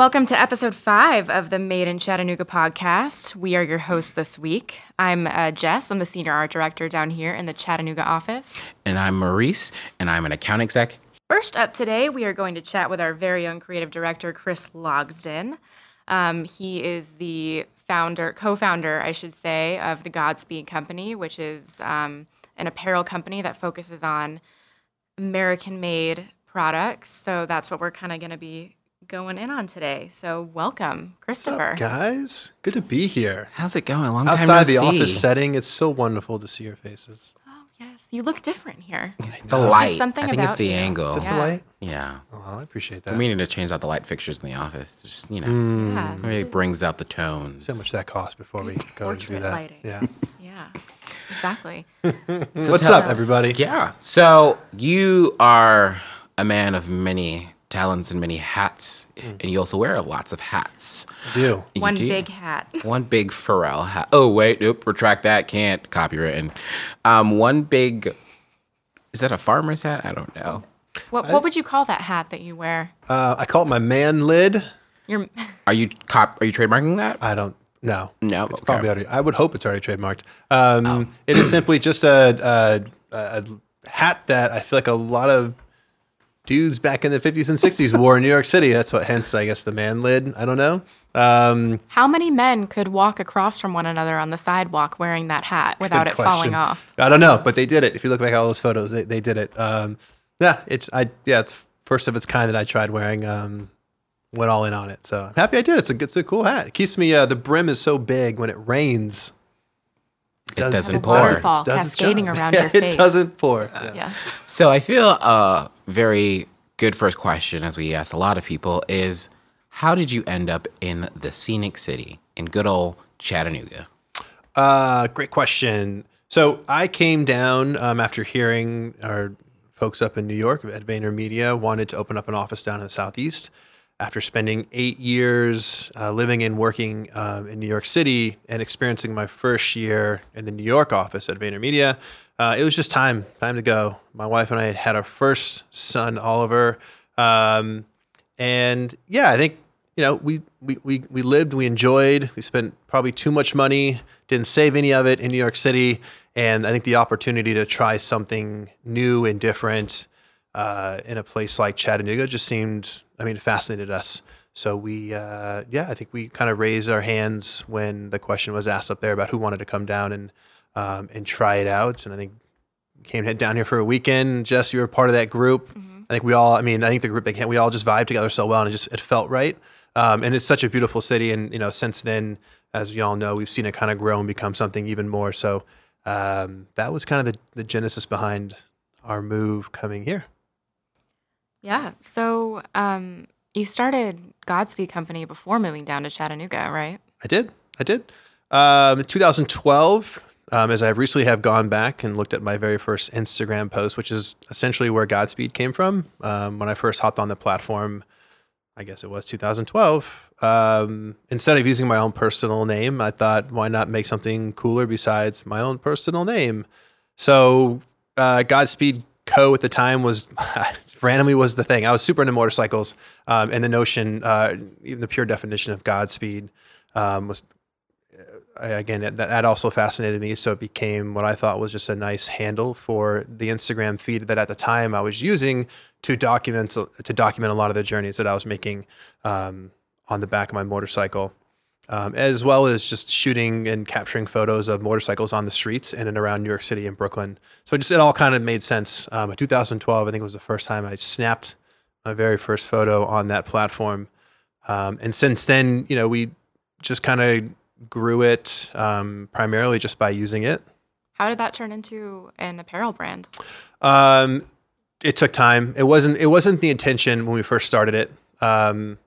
Welcome to episode 5 of the Made in Chattanooga podcast. We are your hosts this week. I'm Jess. I'm the senior art director down here in the Chattanooga office. And I'm Maurice, and I'm an account exec. First up today, we are going to chat with our very own creative director, Chris Logsdon. He is the co-founder, of the Godspeed Company, which is an apparel company that focuses on American-made products. So that's what we're kind of going to be going in on today. So welcome, Christopher. What's up, guys? Good to be here. How's it going? Long time no see. Outside the office setting, it's so wonderful to see your faces. Oh, yes. You look different here. The light. Something I think about it's the angle. Is it the light? Yeah. Oh, I appreciate that. We need to change out the light fixtures in the office. It's just, you know, it brings out the tones. So much that cost before we go and do that. Lighting. Yeah. Yeah. Exactly. So what's up, everybody? Yeah. So you are a man of many talents and many hats, and you also wear lots of hats. I do. Big hat. One big Pharrell hat. Oh, wait, nope, retract that, can't, copywritten. One big, is that a farmer's hat? I don't know. What would you call that hat that you wear? I call it my man lid. Are you trademarking that? I don't know. No? It's probably already, I would hope it's already trademarked. It is simply just a hat that I feel like a lot of dudes back in the 50s and 60s wore in New York City. That's what, hence, I guess, the man lid. I don't know. How many men could walk across from one another on the sidewalk wearing that hat without it falling off? I don't know, but they did it. If you look back at all those photos, they did it. It's first of its kind that I tried wearing. Went all in on it, so I'm happy I did. It's a cool hat. It keeps me. The brim is so big when it rains. It doesn't pour. It does cascading around your face. It doesn't pour. Yeah. So I feel a very good first question, as we ask a lot of people, is how did you end up in the scenic city, in good old Chattanooga? Great question. So I came down after hearing our folks up in New York at VaynerMedia wanted to open up an office down in the Southeast. After spending 8 years living and working in New York City and experiencing my first year in the New York office at VaynerMedia, it was just time to go. My wife and I had our first son, Oliver. I think, you know, we lived, we enjoyed, we spent probably too much money, didn't save any of it in New York City. And I think the opportunity to try something new and different in a place like Chattanooga just seemed... it fascinated us. So we, I think we kind of raised our hands when the question was asked up there about who wanted to come down and try it out. And I think came down here for a weekend. Jess, you were part of that group. Mm-hmm. I think we all, we all just vibed together so well, and it felt right. And it's such a beautiful city. And, you know, since then, as you all know, we've seen it kind of grow and become something even more. So that was kind of the genesis behind our move coming here. Yeah. So you started Godspeed Company before moving down to Chattanooga, right? I did. In 2012, as I recently have gone back and looked at my very first Instagram post, which is essentially where Godspeed came from. When I first hopped on the platform, I guess it was 2012. Instead of using my own personal name, I thought, why not make something cooler besides my own personal name? So Godspeed Co at the time was randomly was the thing. I was super into motorcycles, and the notion, even the pure definition of Godspeed, that also fascinated me. So it became what I thought was just a nice handle for the Instagram feed that at the time I was using to document a lot of the journeys that I was making on the back of my motorcycle, as well as just shooting and capturing photos of motorcycles on the streets in and around New York City and Brooklyn. So it all kind of made sense. 2012, I think, was the first time I snapped my very first photo on that platform. And since then, you know, we just kind of grew it primarily just by using it. How did that turn into an apparel brand? It took time. It wasn't the intention when we first started it.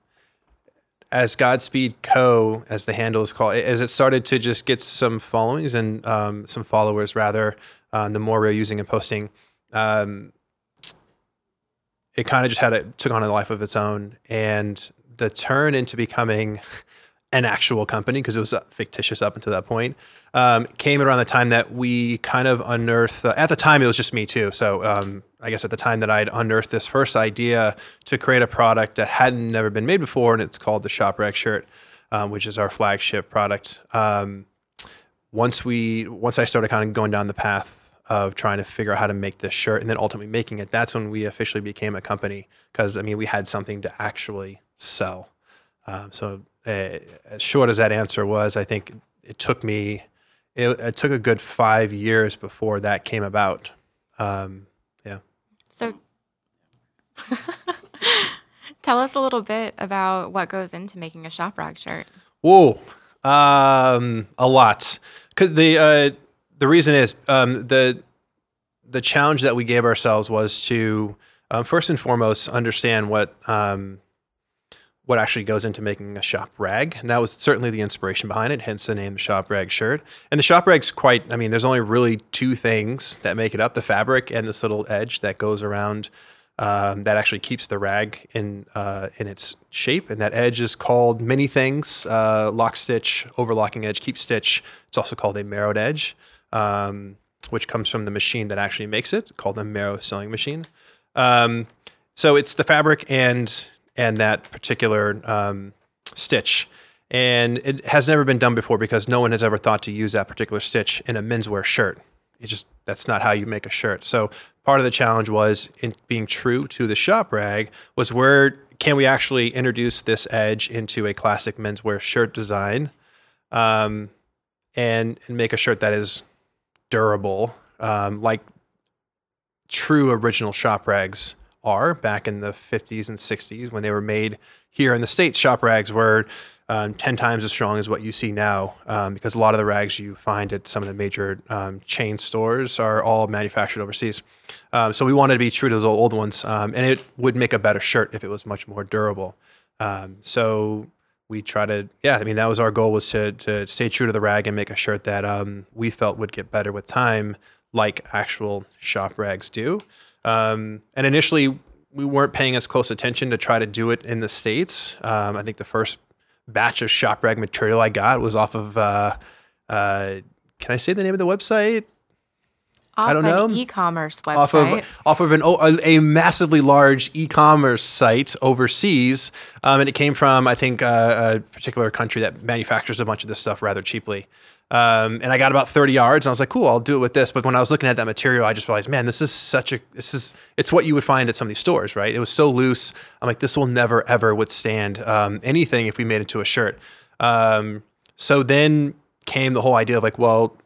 As Godspeed Co, as the handle is called, as it started to just get some followings and some followers rather, the more we were using and posting, it kind of just took on a life of its own. And the turn into becoming an actual company, because it was fictitious up until that point, came around the time that we kind of unearthed, at the time it was just me too. So I guess at the time that I'd unearthed this first idea to create a product that hadn't never been made before, and it's called the ShopRack shirt, which is our flagship product. Once I started kind of going down the path of trying to figure out how to make this shirt and then ultimately making it, that's when we officially became a company, because I mean, we had something to actually sell. As short as that answer was, I think it took a good 5 years before that came about. Yeah. So tell us a little bit about what goes into making a ShopRack shirt. Whoa. A lot. 'Cause the reason is, the challenge that we gave ourselves was to, first and foremost, understand what actually goes into making a shop rag. And that was certainly the inspiration behind it, hence the name Shop Rag Shirt. And the shop rag's there's only really two things that make it up: the fabric and this little edge that goes around, that actually keeps the rag in its shape. And that edge is called many things: lock stitch, overlocking edge, keep stitch. It's also called a marrowed edge, which comes from the machine that actually makes it, called the marrow sewing machine. So it's the fabric and that particular stitch. And it has never been done before, because no one has ever thought to use that particular stitch in a menswear shirt. That's not how you make a shirt. So part of the challenge was, in being true to the shop rag, was where can we actually introduce this edge into a classic menswear shirt design, and make a shirt that is durable, like true original shop rags are back in the 50s and 60s when they were made here in the States. Shop rags were 10 times as strong as what you see now, because a lot of the rags you find at some of the major chain stores are all manufactured overseas. So we wanted to be true to those old ones, and it would make a better shirt if it was much more durable. So we try to, that was our goal, was to stay true to the rag and make a shirt that we felt would get better with time, like actual shop rags do. And initially we weren't paying as close attention to try to do it in the States. I think the first batch of shop rag material I got was off of, can I say the name of the website? I don't know. An e-commerce website. Off of a massively large e-commerce site overseas. And it came from, I think, a particular country that manufactures a bunch of this stuff rather cheaply. And I got about 30 yards and I was like, cool, I'll do it with this. But when I was looking at that material, I just realized, man, it's what you would find at some of these stores, right? It was so loose. I'm like, this will never, ever withstand, anything if we made it to a shirt. So then came the whole idea of like, well,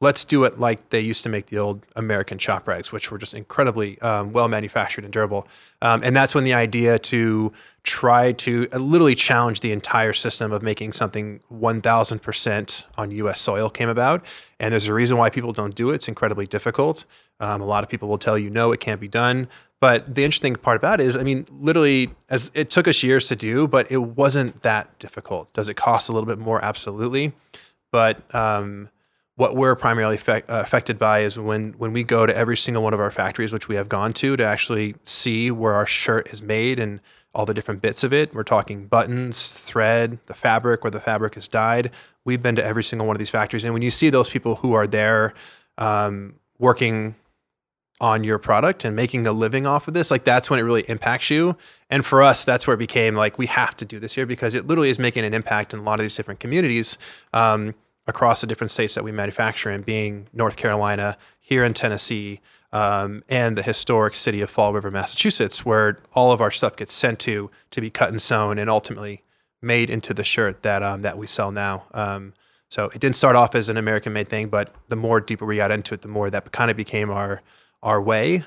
let's do it like they used to make the old American shop rags, which were just incredibly well manufactured and durable. And that's when the idea to try to literally challenge the entire system of making something 1,000% on U.S. soil came about. And there's a reason why people don't do it. It's incredibly difficult. A lot of people will tell you, no, it can't be done. But the interesting part about it is, literally, as it took us years to do, but it wasn't that difficult. Does it cost a little bit more? Absolutely. But what we're primarily affected by is when we go to every single one of our factories, which we have gone to actually see where our shirt is made and all the different bits of it. We're talking buttons, thread, the fabric, where the fabric is dyed. We've been to every single one of these factories. And when you see those people who are there working on your product and making a living off of this, like that's when it really impacts you. And for us, that's where it became like, we have to do this here, because it literally is making an impact in a lot of these different communities. Across the different states that we manufacture in, being North Carolina, here in Tennessee, and the historic city of Fall River, Massachusetts, where all of our stuff gets sent to be cut and sewn and ultimately made into the shirt that we sell now. So it didn't start off as an American-made thing, but the more deeper we got into it, the more that kind of became our way,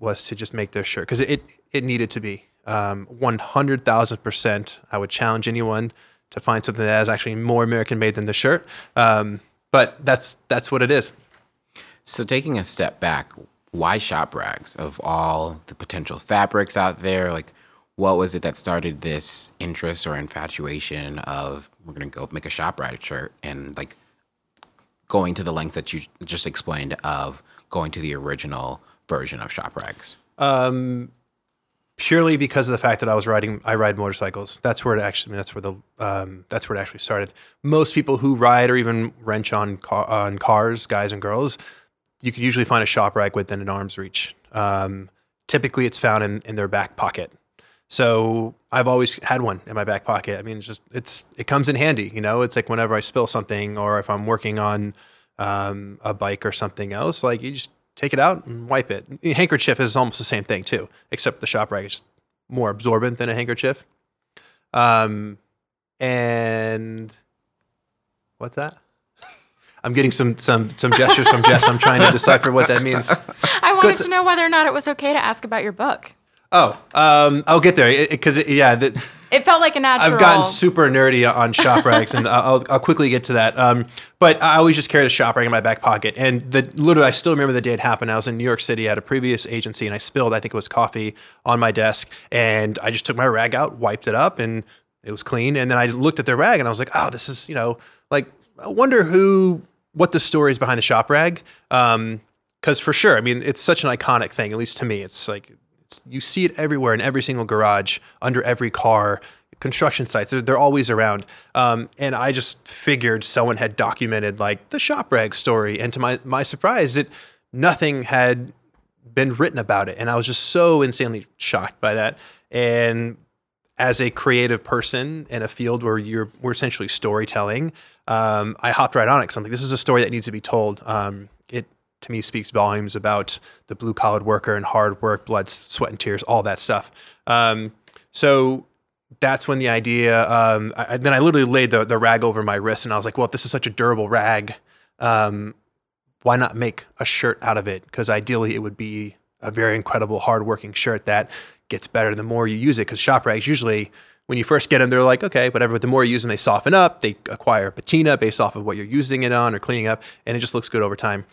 was to just make this shirt, because it needed to be 100,000%. I would challenge anyone to find something that is actually more American-made than the shirt. But that's what it is. So taking a step back, why shop rags? Of all the potential fabrics out there, like what was it that started this interest or infatuation of, we're going to go make a shop rag shirt, and like going to the length that you just explained of going to the original version of shop rags? purely because of the fact that I was riding. I ride motorcycles. That's where it actually started. Most people who ride or even wrench on cars, guys and girls, you could usually find a ShopRack within an arm's reach. Typically, it's found in their back pocket. So I've always had one in my back pocket. I mean, it comes in handy. You know, it's like whenever I spill something or if I'm working on a bike or something else, like you just take it out and wipe it. A handkerchief is almost the same thing too, except the ShopRack is more absorbent than a handkerchief. And what's that? I'm getting some gestures from Jess. I'm trying to decipher what that means. I wanted to know whether or not it was okay to ask about your book. Oh, I'll get there because it felt like a natural. I've gotten super nerdy on ShopRacks, and I'll quickly get to that. But I always just carried a ShopRack in my back pocket, and literally I still remember the day it happened. I was in New York City at a previous agency, and I spilled, I think it was coffee, on my desk, and I just took my rag out, wiped it up, and it was clean. And then I looked at the rag, and I was like, oh, this is I wonder what the story is behind the ShopRack, because for sure, I mean, it's such an iconic thing. At least to me, it's like. You see it everywhere in every single garage, under every car, construction sites. They're always around. And I just figured someone had documented like the ShopRack story. And to my surprise, nothing had been written about it. And I was just so insanely shocked by that. And as a creative person in a field where we're essentially storytelling, I hopped right on it because I'm like, this is a story that needs to be told. To me speaks volumes about the blue collar worker and hard work, blood, sweat, and tears, all that stuff. So that's when the idea, then I literally laid the rag over my wrist and I was like, well, if this is such a durable rag, why not make a shirt out of it? Because ideally it would be a very incredible, hardworking shirt that gets better the more you use it. Because shop rags usually, when you first get them, they're like, okay, whatever. But the more you use them, they soften up. They acquire patina based off of what you're using it on or cleaning up, and it just looks good over time.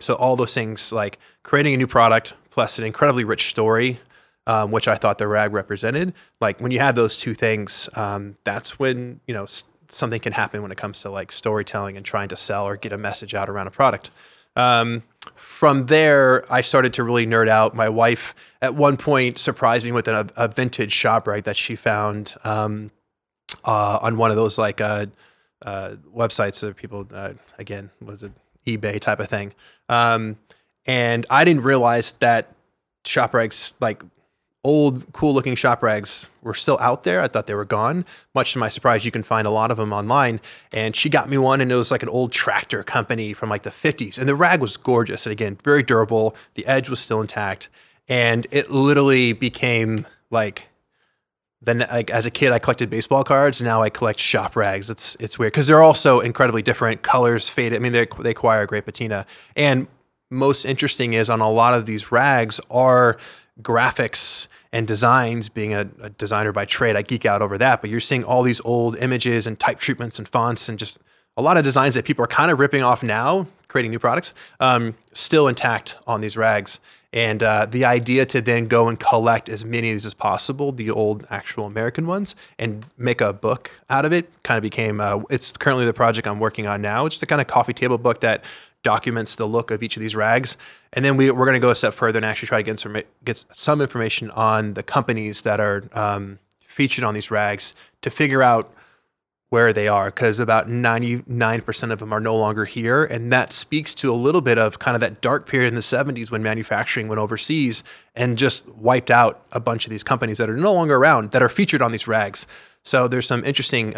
So all those things, like creating a new product plus an incredibly rich story, which I thought the rag represented. Like when you have those two things, that's when something can happen when it comes to like storytelling and trying to sell or get a message out around a product. From there, I started to really nerd out. My wife, at one point, surprised me with a vintage ShopRack that she found on one of those like websites that people, again, was it eBay type of thing. And I didn't realize that ShopRacks, like old, cool-looking ShopRacks, were still out there. I thought they were gone. Much to my surprise, you can find a lot of them online. And she got me one, and it was like an old tractor company from like the 50s. And the rag was gorgeous. And again, very durable. The edge was still intact. And it literally became like as a kid, I collected baseball cards. Now I collect shop rags. It's weird because they're also incredibly different. Colors fade. I mean, they acquire great patina. And most interesting is on a lot of these rags are graphics and designs. Being a designer by trade, I geek out over that, but you're seeing all these old images and type treatments and fonts and just a lot of designs that people are kind of ripping off now, creating new products, still intact on these rags. And the idea to then go and collect as many of these as possible, the old actual American ones, and make a book out of it kind of became, it's currently the project I'm working on now, which is the kind of coffee table book that documents the look of each of these rags. And then we're going to go a step further and actually try to get some information on the companies that are featured on these rags to figure out where they are, because about 99% of them are no longer here. And that speaks to a little bit of kind of that dark period in the 70s when manufacturing went overseas and just wiped out a bunch of these companies that are no longer around that are featured on these rags. So there's some interesting,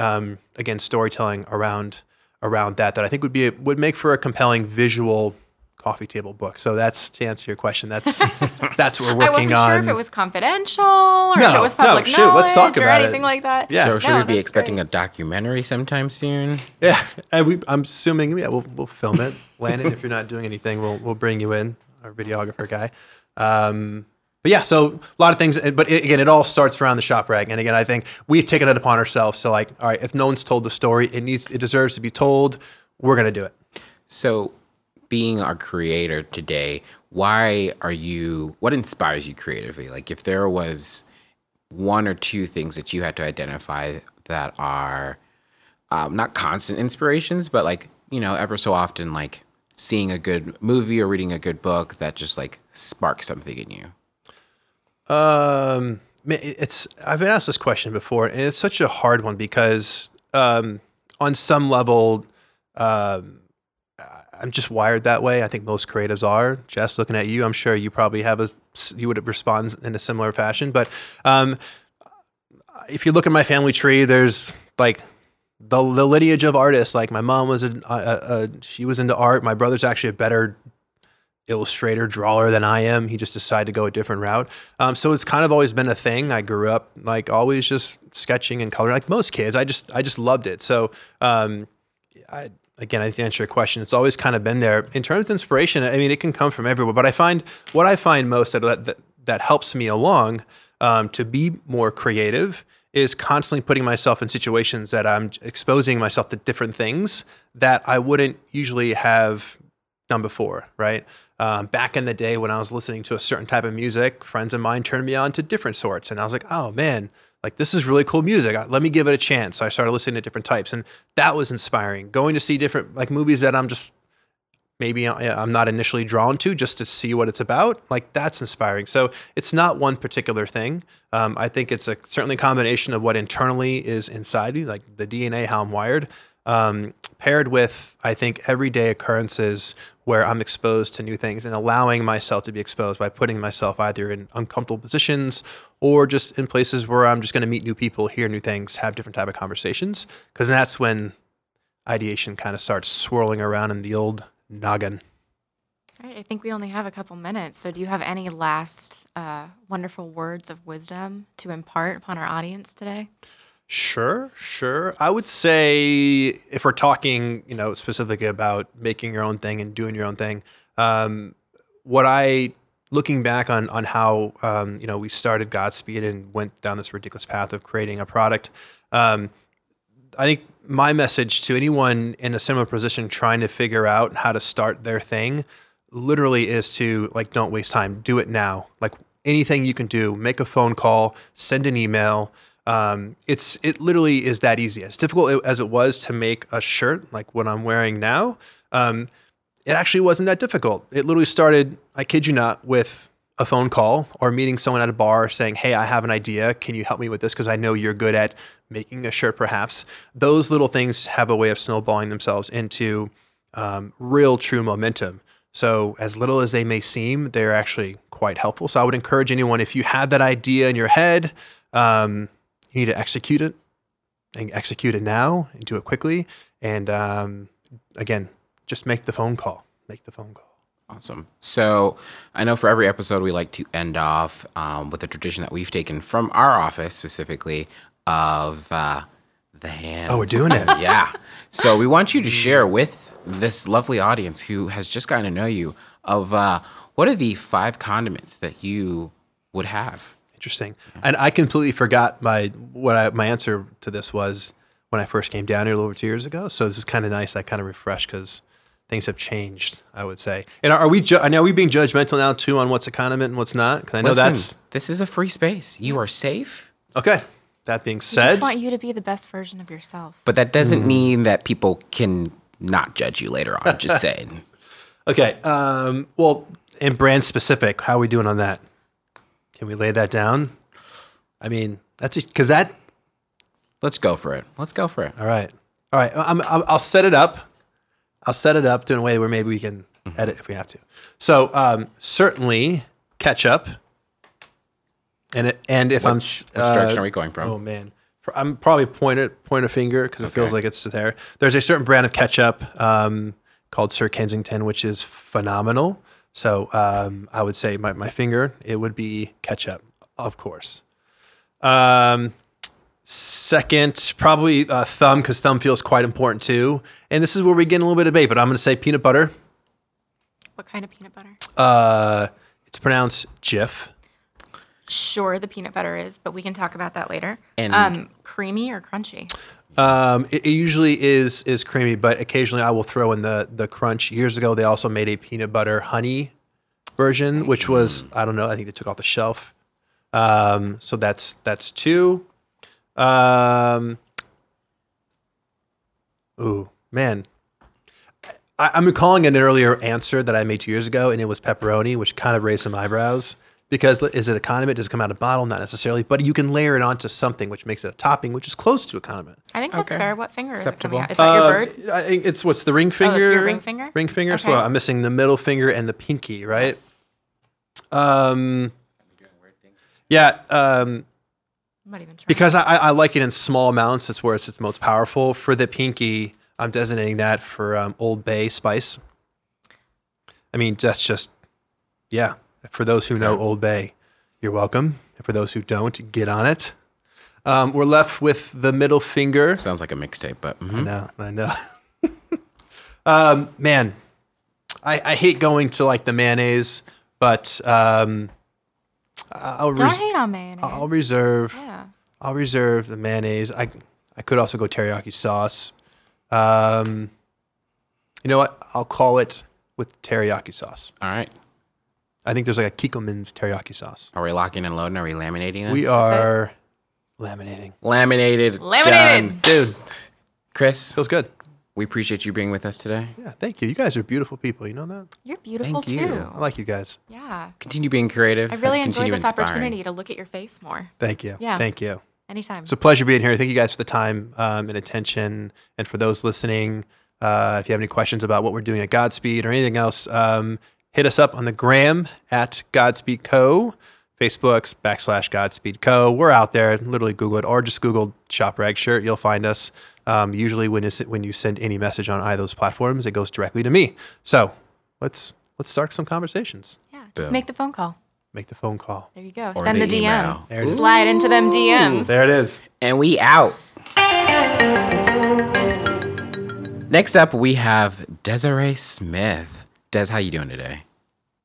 again, storytelling around that I think would make for a compelling visual coffee table book. So that's to answer your question. That's what we're working on. I wasn't sure if it was confidential or if it was public knowledge, let's talk about anything like that. Yeah. So should we be expecting a documentary sometime soon? Yeah, I'm assuming. Yeah, we'll film it. Landon, if you're not doing anything, we'll bring you in, our videographer guy. But yeah, so a lot of things. But again, it all starts around the ShopRack. And again, I think we've taken it upon ourselves. So like, all right, if no one's told the story, it deserves to be told. We're gonna do it. So, being our creator today, what inspires you creatively? Like if there was one or two things that you had to identify that are not constant inspirations, but like, ever so often, like seeing a good movie or reading a good book that just like sparks something in you. I've been asked this question before, and it's such a hard one because on some level, I'm just wired that way. I think most creatives are. Jess, looking at you, I'm sure you probably you would respond in a similar fashion. But if you look at my family tree, there's like the lineage of artists. Like my mom was she was into art. My brother's actually a better illustrator, drawer than I am. He just decided to go a different route. So it's kind of always been a thing. I grew up like always just sketching and coloring, like most kids. I just loved it. So I think to answer your question, it's always kind of been there. In terms of inspiration, I mean, it can come from everywhere, but I find most that helps me along to be more creative is constantly putting myself in situations that I'm exposing myself to different things that I wouldn't usually have done before, right? Back in the day when I was listening to a certain type of music, friends of mine turned me on to different sorts. And I was like, oh man, like this is really cool music. Let me give it a chance. So I started listening to different types, and that was inspiring. Going to see different like movies that I'm just, maybe I'm not initially drawn to, just to see what it's about. Like that's inspiring. So it's not one particular thing. I think it's certainly a combination of what internally is inside you, like the DNA, how I'm wired, paired with, I think, everyday occurrences where I'm exposed to new things and allowing myself to be exposed by putting myself either in uncomfortable positions or just in places where I'm just going to meet new people, hear new things, have different type of conversations, because that's when ideation kind of starts swirling around in the old noggin. All right, I think we only have a couple minutes, so do you have any last wonderful words of wisdom to impart upon our audience today? Sure. I would say if we're talking, specifically about making your own thing and doing your own thing, looking back on how, we started Godspeed and went down this ridiculous path of creating a product. I think my message to anyone in a similar position trying to figure out how to start their thing literally is to don't waste time, do it now. Like anything you can do, make a phone call, send an email. It literally is that easy. As difficult as it was to make a shirt, like what I'm wearing now, it actually wasn't that difficult. It literally started, I kid you not, with a phone call or meeting someone at a bar saying, hey, I have an idea. Can you help me with this? Because I know you're good at making a shirt, perhaps. Those little things have a way of snowballing themselves into real, true momentum. So as little as they may seem, they're actually quite helpful. So I would encourage anyone, if you had that idea in your head, you need to execute it, and execute it now, and do it quickly. And again, just make the phone call. Awesome. So I know for every episode, we like to end off with a tradition that we've taken from our office specifically of the hand. Oh, we're doing it. Yeah. So we want you to share with this lovely audience who has just gotten to know you of what are the 5 condiments that you would have? Interesting. And I completely forgot my answer to this was when I first came down here a little over 2 years ago. So this is kind of nice. I kind of refreshed because things have changed, I would say. And are we being judgmental now too on what's a condiment and what's not? Because I know this is a free space. You are safe. Okay. That being said, I just want you to be the best version of yourself. But that doesn't mean that people can not judge you later on. Just saying. Okay. Well, and brand specific, how are we doing on that? Can we lay that down? I mean, that's because that. Let's go for it. All right. I'll set it up. In a way where maybe we can edit if we have to. So certainly ketchup. Which direction are we going from? Oh man, I'm probably point a finger because it feels like it's there. There's a certain brand of ketchup called Sir Kensington, which is phenomenal. So I would say my finger, it would be ketchup, of course. Second, probably thumb, because thumb feels quite important too. And this is where we get in a little bit of debate, but I'm going to say peanut butter. What kind of peanut butter? It's pronounced Jif. Sure, the peanut butter is, but we can talk about that later. And creamy or crunchy? It usually is creamy, but occasionally I will throw in the crunch. Years ago, they also made a peanut butter honey version, which was, I don't know, I think they took off the shelf. So that's 2. Ooh, man. I'm recalling an earlier answer that I made 2 years ago, and it was pepperoni, which kind of raised some eyebrows. Because is it a condiment? Does it come out of a bottle? Not necessarily, but you can layer it onto something, which makes it a topping, which is close to a condiment. I think that's fair. What finger is it coming out? Is that your bird? I think it's what's the ring finger. Oh, it's your ring finger? Ring finger. Okay. So I'm missing the middle finger and the pinky, right? Yes. Yeah. I'm not even trying. Because I like it in small amounts. That's where it's most powerful. For the pinky, I'm designating that for Old Bay spice. I mean, that's just, yeah. For those who know Old Bay, you're welcome. And for those who don't, get on it. We're left with the middle finger. Sounds like a mixtape, but I know. Man, I hate going to like the mayonnaise, but don't hate on mayonnaise. I'll reserve the mayonnaise. I could also go teriyaki sauce. You know what? I'll call it with teriyaki sauce. All right. I think there's like a Kikkoman's teriyaki sauce. Are we locking and loading? Are we laminating this? We are laminating. Laminated. Done. Dude. Chris. Feels good. We appreciate you being with us today. Yeah, thank you. You guys are beautiful people. You know that? You're beautiful too. I like you guys. Yeah. Continue being creative. I really enjoyed this opportunity to look at your face more. Thank you. Yeah. Thank you. Anytime. It's a pleasure being here. Thank you guys for the time and attention. And for those listening, if you have any questions about what we're doing at Godspeed or anything else, hit us up on the gram at Godspeed Co. Facebook's /Godspeed Co. We're out there. Literally Google it or just Google ShopRack shirt. You'll find us. Usually when you send any message on either of those platforms, it goes directly to me. So let's start some conversations. Yeah, just make the phone call. There you go. Or send the DM. There it is. Slide into them DMs. There it is. And we out. Next up, we have Desiree Smith. Des, how you doing today?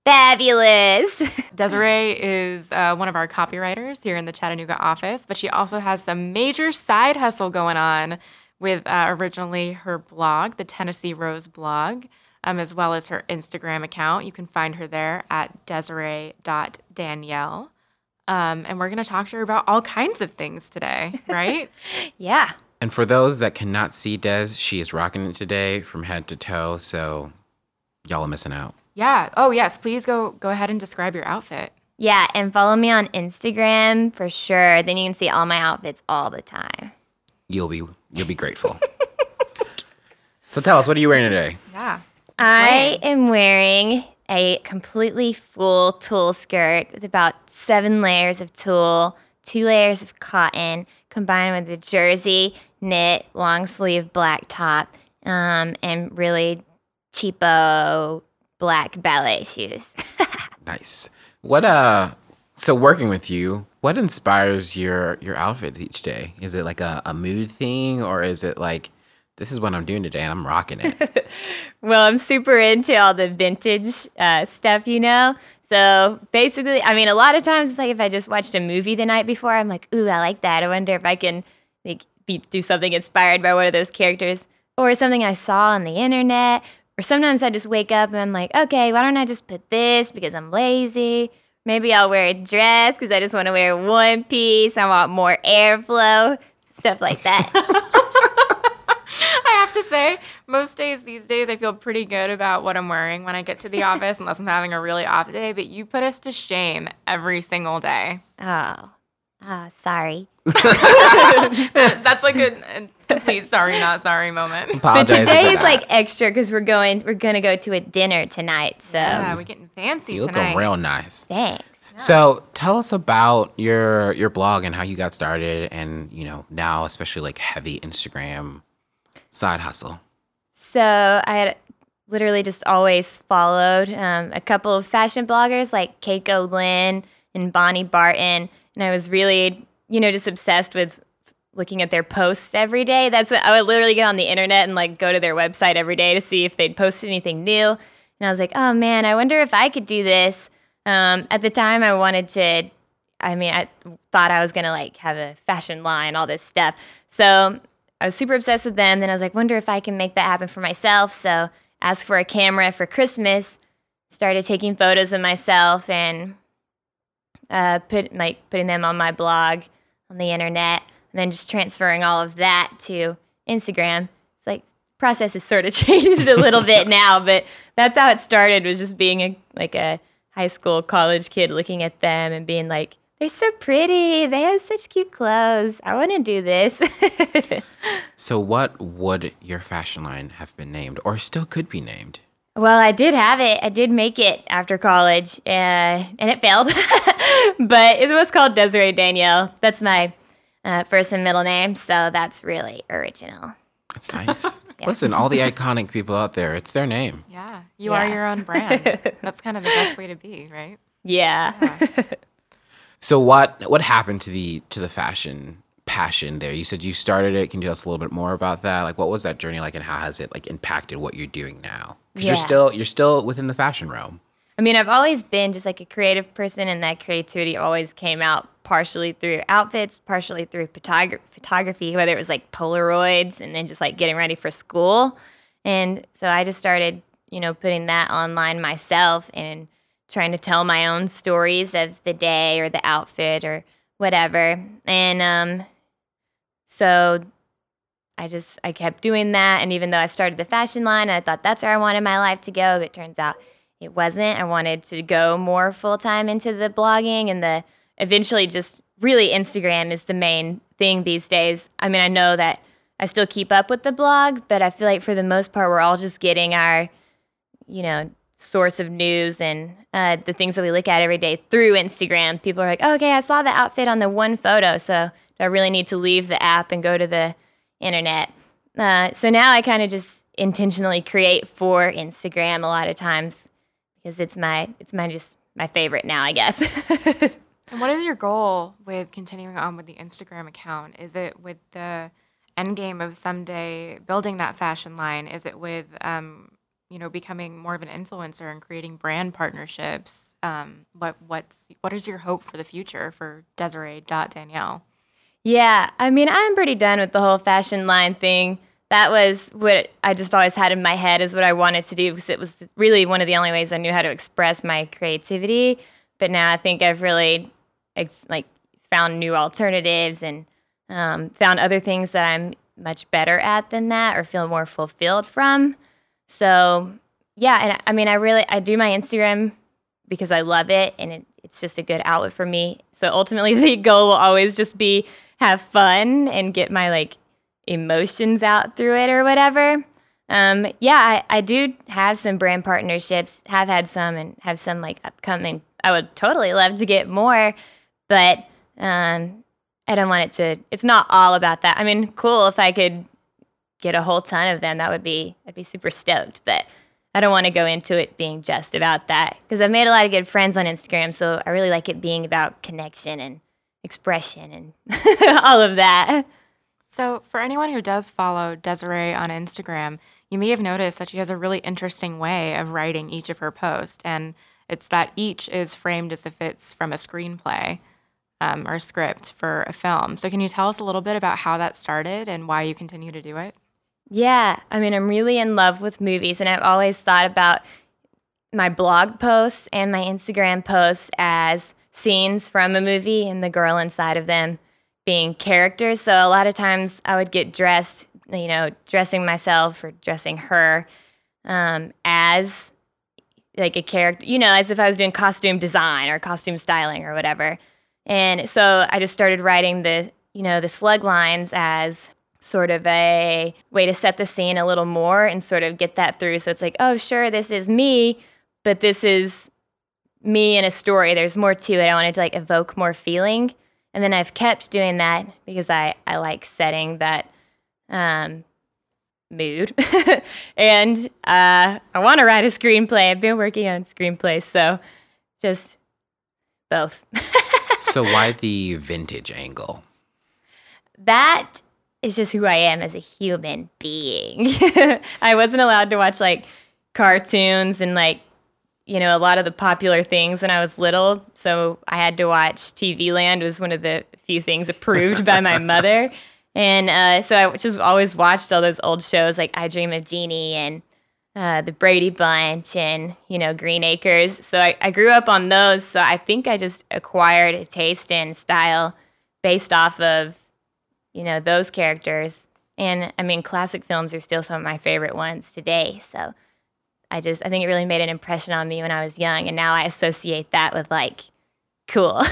Fabulous. Desiree is one of our copywriters here in the Chattanooga office, but she also has some major side hustle going on with originally her blog, the Tennessee Rose blog, as well as her Instagram account. You can find her there at Desiree.Danielle. And we're going to talk to her about all kinds of things today, right? Yeah. And for those that cannot see Des, she is rocking it today from head to toe, so... Y'all are missing out. Yeah. Oh, yes. Please go ahead and describe your outfit. Yeah, and follow me on Instagram for sure. Then you can see all my outfits all the time. You'll be grateful. So tell us, what are you wearing today? Yeah. I am wearing a completely full tulle skirt with about 7 layers of tulle, 2 layers of cotton, combined with a jersey, knit, long sleeve black top, and really cheapo black ballet shoes. Nice. What so working with you, what inspires your outfits each day? Is it like a mood thing, or is it like, this is what I'm doing today and I'm rocking it? Well, I'm super into all the vintage stuff, you know? So basically, I mean, a lot of times it's like if I just watched a movie the night before, I'm like, ooh, I like that. I wonder if I can do something inspired by one of those characters, or something I saw on the internet. Or sometimes I just wake up and I'm like, okay, why don't I just put this because I'm lazy? Maybe I'll wear a dress because I just want to wear one piece. I want more airflow, stuff like that. I have to say, most days these days, I feel pretty good about what I'm wearing when I get to the office, unless I'm having a really off day. But you put us to shame every single day. Oh, sorry. That's like a please, sorry, not sorry moment. But today is like extra because we're gonna go to a dinner tonight. So yeah, we're getting fancy tonight. You're looking real nice. Thanks. Yeah. So tell us about your blog and how you got started, and you know now especially like heavy Instagram side hustle. So I had literally just always followed a couple of fashion bloggers like Keiko Lynn and Bonnie Barton. And I was really, just obsessed with looking at their posts every day. That's what I would literally get on the internet and like go to their website every day to see if they'd posted anything new. And I was like, oh man, I wonder if I could do this. At the time I thought I was going to like have a fashion line, all this stuff. So I was super obsessed with them. Then I was like, wonder if I can make that happen for myself. So asked for a camera for Christmas, started taking photos of myself and... putting them on my blog on the internet, and then just transferring all of that to Instagram. It's like the process has sort of changed a little bit now, but that's how it started, was just being a high school, college kid looking at them and being like, they're so pretty. They have such cute clothes. I want to do this. So what would your fashion line have been named or still could be named? Well, I did have it. I did make it after college, and it failed. But it was called Desiree Danielle. That's my first and middle name, so that's really original. That's nice. Yeah. Listen, all the iconic people out there, it's their name. Yeah, you are your own brand. That's kind of the best way to be, right? Yeah. So what happened to the fashion passion there? You said you started it. Can you tell us a little bit more about that? Like, what was that journey like, and how has it like impacted what you're doing now? Because you're still within the fashion realm. I mean, I've always been just like a creative person, and that creativity always came out partially through outfits, partially through photography, whether it was like Polaroids and then just like getting ready for school. And so I just started, putting that online myself and trying to tell my own stories of the day or the outfit or whatever. And so I kept doing that. And even though I started the fashion line, I thought that's where I wanted my life to go. But it turns out it wasn't. I wanted to go more full-time into the blogging and eventually just really Instagram is the main thing these days. I mean, I know that I still keep up with the blog, but I feel like for the most part, we're all just getting our, source of news and the things that we look at every day through Instagram. People are like, oh, okay, I saw the outfit on the one photo, so do I really need to leave the app and go to the internet? So now I kind of just intentionally create for Instagram a lot of times because it's my favorite now, I guess. And what is your goal with continuing on with the Instagram account? Is it with the end game of someday building that fashion line? Is it with becoming more of an influencer and creating brand partnerships? What is your hope for the future for Desiree.Danielle? Yeah, I mean, I'm pretty done with the whole fashion line thing. That was what I just always had in my head is what I wanted to do because it was really one of the only ways I knew how to express my creativity. But now I think I've really found new alternatives and found other things that I'm much better at than that or feel more fulfilled from. So, yeah, and I mean, I do my Instagram because I love it, and it's just a good outlet for me. So ultimately the goal will always just be have fun and get my, emotions out through it or whatever. I do have some brand partnerships, have had some and have some, upcoming. I would totally love to get more, but I don't want it's not all about that. I mean, cool if I could get a whole ton of them, I'd be super stoked, but I don't want to go into it being just about that because I've made a lot of good friends on Instagram, so I really like it being about connection and expression and all of that. So for anyone who does follow Desiree on Instagram, you may have noticed that she has a really interesting way of writing each of her posts, and it's that each is framed as if it's from a screenplay or script for a film. So can you tell us a little bit about how that started and why you continue to do it? Yeah. I mean, I'm really in love with movies, and I've always thought about my blog posts and my Instagram posts as scenes from a movie and the girl inside of them being characters. So a lot of times I would get dressed, dressing myself or dressing her as a character, as if I was doing costume design or costume styling or whatever. And so I just started writing the slug lines as sort of a way to set the scene a little more and sort of get that through. So it's like, oh, sure, this is me, but this is me in a story. There's more to it. I wanted to evoke more feeling. And then I've kept doing that because I like setting that mood. And I want to write a screenplay. I've been working on screenplays, so just both. So why the vintage angle? That is just who I am as a human being. I wasn't allowed to watch cartoons and a lot of the popular things when I was little, so I had to watch TV Land. Was one of the few things approved by my mother. And so I just always watched all those old shows like I Dream of Jeannie and The Brady Bunch and, Green Acres. So I grew up on those. So I think I just acquired a taste and style based off of, those characters. And, I mean, classic films are still some of my favorite ones today. So I think it really made an impression on me when I was young, and now I associate that with like cool.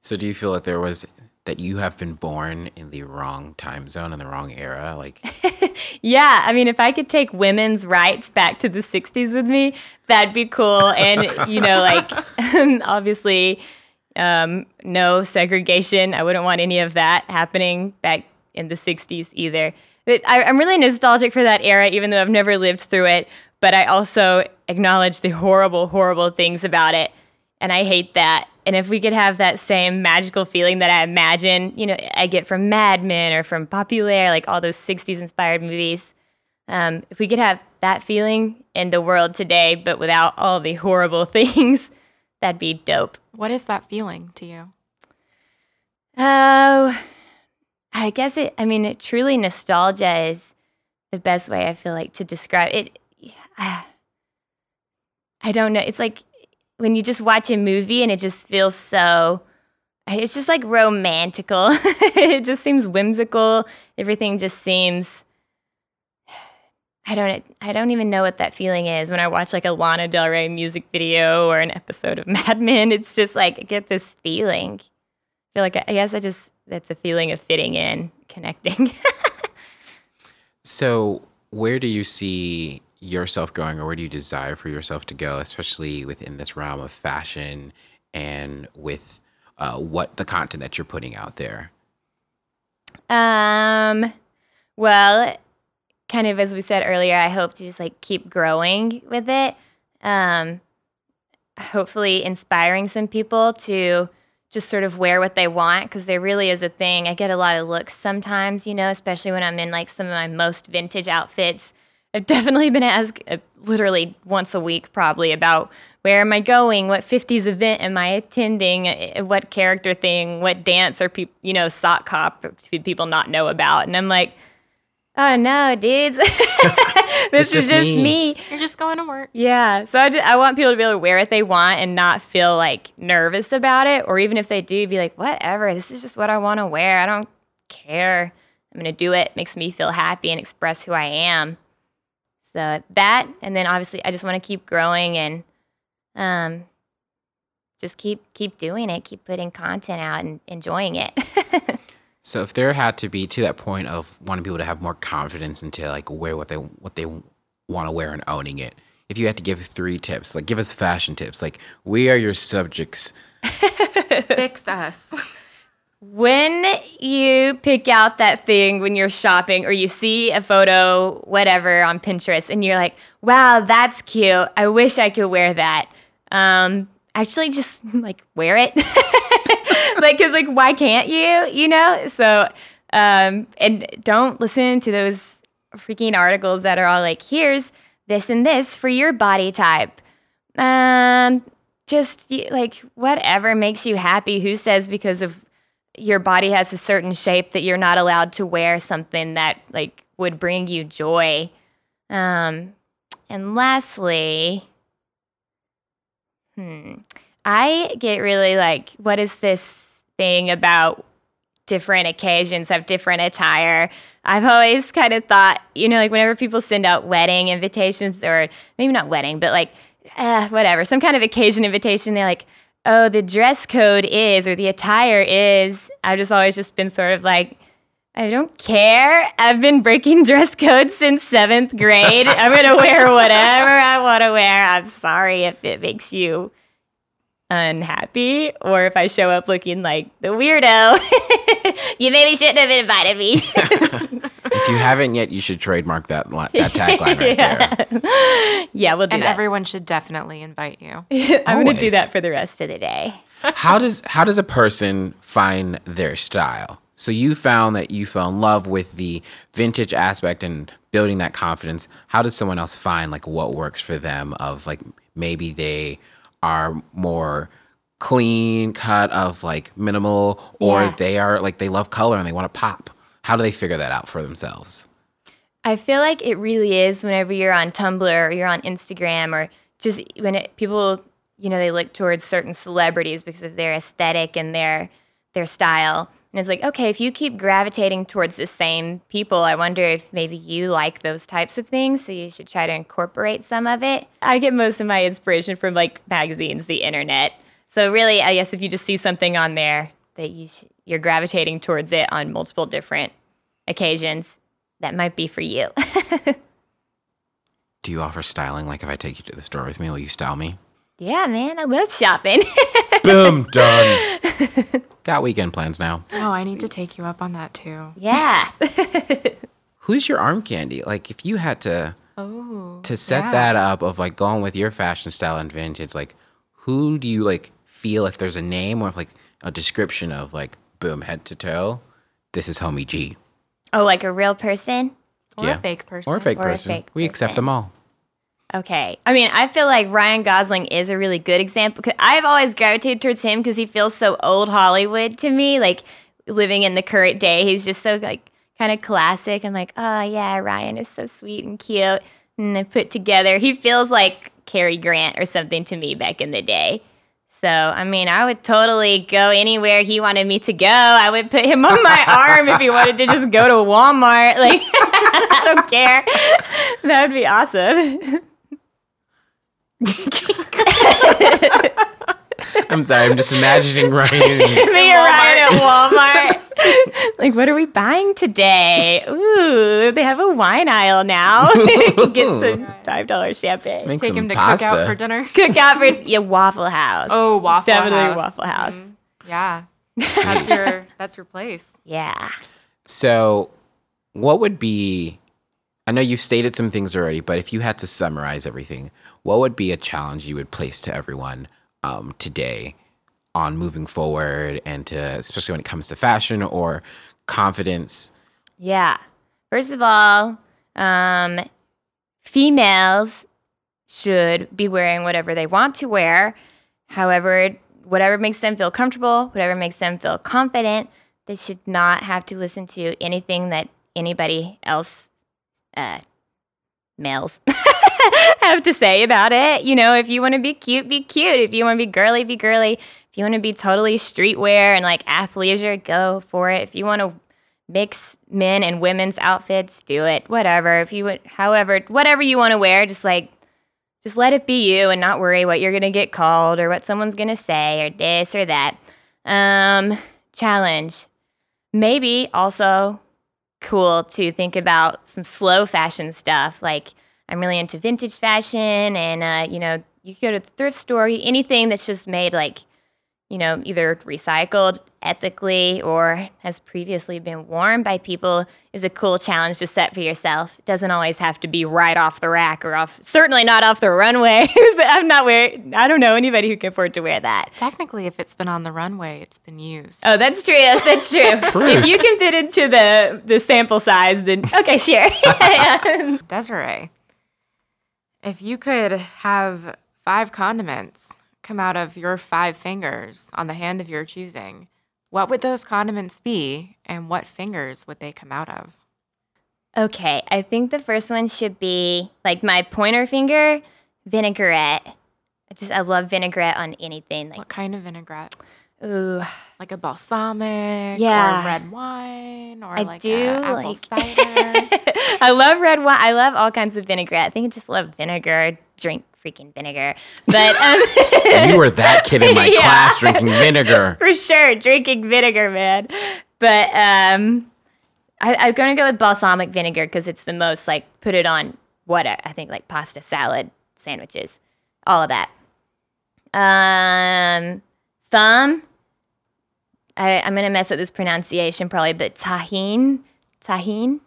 So do you feel that that you have been born in the wrong time zone, in the wrong era? Like, yeah, I mean, if I could take women's rights back to the 60s with me, that'd be cool. And, you know, like, obviously, no segregation. I wouldn't want any of that happening back in the 60s either. I'm really nostalgic for that era, even though I've never lived through it. But I also acknowledge the horrible, horrible things about it. And I hate that. And if we could have that same magical feeling that I imagine, you know, I get from Mad Men or from Populaire, like all those 60s inspired movies, if we could have that feeling in the world today, but without all the horrible things, that'd be dope. What is that feeling to you? Oh, I guess truly nostalgia is the best way I feel like to describe it. I don't know. It's like, when you just watch a movie and it just feels it's just like romantical. It just seems whimsical. Everything just seems, I don't even know what that feeling is when I watch like a Lana Del Rey music video or an episode of Mad Men. It's just like, I get this feeling. I feel like, that's a feeling of fitting in, connecting. So where do you see yourself going, or where do you desire for yourself to go, especially within this realm of fashion and with what the content that you're putting out there? Well, kind of as we said earlier, I hope to just like keep growing with it. Hopefully inspiring some people to just sort of wear what they want, because there really is a thing. I get a lot of looks sometimes, you know, especially when I'm in like some of my most vintage outfits. I've definitely been asked literally once a week probably about where am I going, what 50s event am I attending, what character thing, what dance are people, you know, sock hop people not know about. And I'm like, oh no, dudes, this is just me. You're just going to work. Yeah, so I want people to be able to wear what they want and not feel like nervous about it, or even if they do, be like, whatever, this is just what I want to wear. I don't care. I'm going to do it. It makes me feel happy and express who I am. So that, and then obviously I just want to keep growing and just keep doing it, keep putting content out and enjoying it. So if there had to be to that point of wanting people to have more confidence into like wear what they want to wear and owning it, if you had to give 3 tips, like give us fashion tips, like we are your subjects. Fix us. When you pick out that thing when you're shopping, or you see a photo, whatever, on Pinterest, and you're like, wow, that's cute. I wish I could wear that. Actually, just, like, wear it. Like, because, like, why can't you, you know? So, and don't listen to those freaking articles that are all like, here's this and this for your body type. Just, like, whatever makes you happy. Who says because of your body has a certain shape that you're not allowed to wear something that like would bring you joy? And lastly, I get really like, what is this thing about different occasions have different attire? I've always kind of thought, you know, like whenever people send out wedding invitations, or maybe not wedding, but like, whatever, some kind of occasion invitation, they're like, oh, the dress code is, or the attire is. I've just always just been sort of like, I don't care. I've been breaking dress code since 7th grade. I'm going to wear whatever I want to wear. I'm sorry if it makes you unhappy, or if I show up looking like the weirdo. You maybe shouldn't have invited me. If you haven't yet, you should trademark that tagline right there. Yeah, we'll do that. And everyone should definitely invite you. I'm going to do that for the rest of the day. How does a person find their style? So you found that you fell in love with the vintage aspect and building that confidence. How does someone else find like what works for them, of like maybe they are more clean cut of like minimal, or they are like they love color and they want to pop? How do they figure that out for themselves? I feel like it really is whenever you're on Tumblr or you're on Instagram, or just when people, you know, they look towards certain celebrities because of their aesthetic and their style. And it's like, okay, if you keep gravitating towards the same people, I wonder if maybe you like those types of things, so you should try to incorporate some of it. I get most of my inspiration from, like, magazines, the internet. So really, I guess if you just see something on there that you're gravitating towards it on multiple different occasions, that might be for you. Do you offer styling? Like, if I take you to the store with me, will you style me? Yeah, man. I love shopping. Boom. Done. Got weekend plans now. Oh, I need to take you up on that, too. Yeah. Who's your arm candy? Like, if you had to set that up of, like, going with your fashion style and vintage, like, who do you, like, feel if there's a name or if, like, a description of, like, boom, head to toe, this is homie G? Oh, like a real person? Or a fake person. We accept them all. Okay. I mean, I feel like Ryan Gosling is a really good example. Cause I've always gravitated towards him because he feels so old Hollywood to me. Like, living in the current day, he's just so, like, kind of classic. I'm like, oh, yeah, Ryan is so sweet and cute. And then put together, he feels like Cary Grant or something to me back in the day. So, I mean, I would totally go anywhere he wanted me to go. I would put him on my arm if he wanted to just go to Walmart. Like, I don't care. That would be awesome. I'm sorry, I'm just imagining Ryan. Me and Ryan at Walmart. Like, what are we buying today? Ooh, they have a wine aisle now. Get some $5 champagne. Make Take him to pasta. Cook out for dinner. Cook out for Waffle House. Oh, Waffle House. Definitely Waffle House. Mm-hmm. Yeah. That's your place. Yeah. So what would be, I know you've stated some things already, but if you had to summarize everything, what would be a challenge you would place to everyone today on moving forward and to, especially when it comes to fashion or confidence? Yeah. First of all, females should be wearing whatever they want to wear. However, whatever makes them feel comfortable, whatever makes them feel confident, they should not have to listen to anything that anybody else, males, have to say about it. You know, if you want to be cute, be cute. If you want to be girly, be girly. If you want to be totally streetwear and, like, athleisure, go for it. If you want to mix men and women's outfits, do it. Whatever. If you would, however, whatever you want to wear, just let it be you and not worry what you're gonna get called or what someone's gonna say or this or that. Challenge. Maybe also cool to think about some slow fashion stuff. Like, I'm really into vintage fashion, and you know, you go to the thrift store, anything that's just made, like, you know, either recycled ethically or has previously been worn by people is a cool challenge to set for yourself. It doesn't always have to be right off the rack or off, certainly not off the runway. I don't know anybody who can afford to wear that. Technically, if it's been on the runway, it's been used. Oh, that's true. That's true. If you can fit into the sample size, then okay, sure. Yeah. Desiree, if you could have 5 condiments come out of your 5 fingers on the hand of your choosing, what would those condiments be, and what fingers would they come out of? Okay, I think the first one should be, like, my pointer finger, vinaigrette. I love vinaigrette on anything. Like, what kind of vinaigrette? Ooh, like a balsamic, or red wine, or apple cider. I love red wine. I love all kinds of vinaigrette. I think I just love vinegar. Drink freaking vinegar. But you were that kid in my class drinking vinegar. For sure, drinking vinegar, man. But I'm gonna go with balsamic vinegar because it's the most, like, put it on I think, like, pasta, salad, sandwiches, all of that. Thumb. I'm gonna mess up this pronunciation probably, but Tajin, T-A-G-I-N,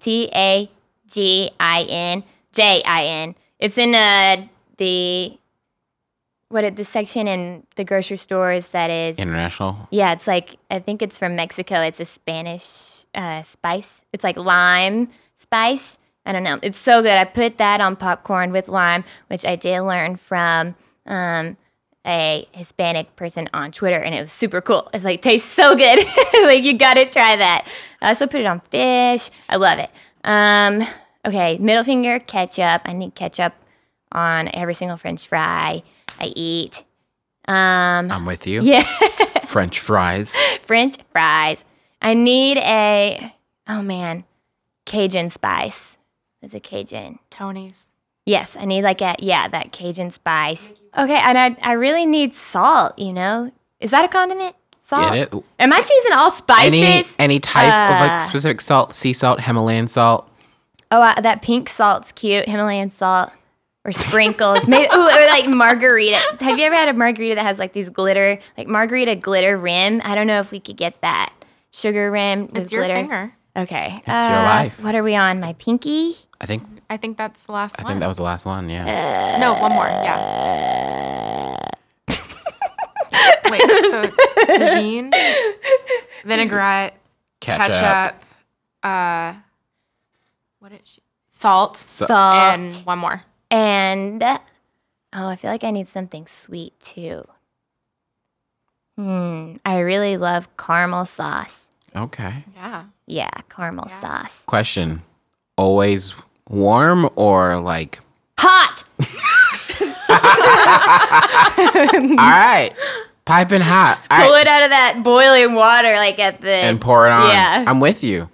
J-I-N. It's in the section in the grocery stores that is international. Yeah, it's like, I think it's from Mexico. It's a Spanish spice. It's like lime spice. I don't know. It's so good. I put that on popcorn with lime, which I did learn from a Hispanic person on Twitter, and it was super cool. It's like, tastes so good. Like, you gotta try that. I also put it on fish. I love it. Okay, middle finger, ketchup. I need ketchup on every single French fry I eat. I'm with you. Yeah. French fries. I need a, oh man, Cajun spice. Is it Cajun? Tony's. Yes, I need like a, yeah, that Cajun spice. Okay, and I really need salt, you know? Is that a condiment? Salt? Yeah, am I choosing all spices? Any type of like specific salt, sea salt, Himalayan salt. Oh, that pink salt's cute, Himalayan salt. Or sprinkles, maybe, ooh, or like margarita. Have you ever had a margarita that has like these glitter, like margarita glitter rim? I don't know if we could get that sugar rim with it's your glitter. Finger. Okay, it's your life. What are we on? My pinky. I think that's the last one. I think that was the last one. Yeah. No, one more. Yeah. Wait. So Tajin, vinaigrette, ketchup. What is she? Salt and one more. And, oh, I feel like I need something sweet, too. I really love caramel sauce. Okay. Yeah. Yeah, caramel sauce. Question. Always warm or, like... Hot! All right. Piping hot. Pull it out of that boiling water, like at the... And pour it on. Yeah. I'm with you.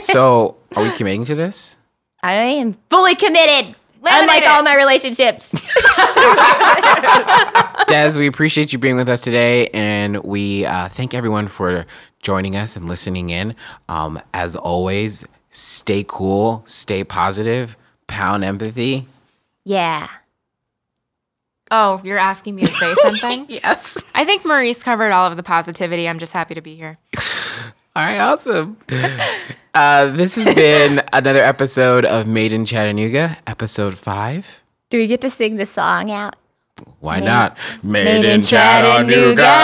So, are we committing to this? I am fully committed. Unlike all my relationships. Des, we appreciate you being with us today, and we thank everyone for joining us and listening in. As always, stay cool, stay positive, pound empathy. Yeah. Oh, you're asking me to say something? Yes. I think Maurice covered all of the positivity. I'm just happy to be here. All right, awesome. This has been another episode of Made in Chattanooga, episode 5. Do we get to sing the song out? Why not? Made in Chattanooga.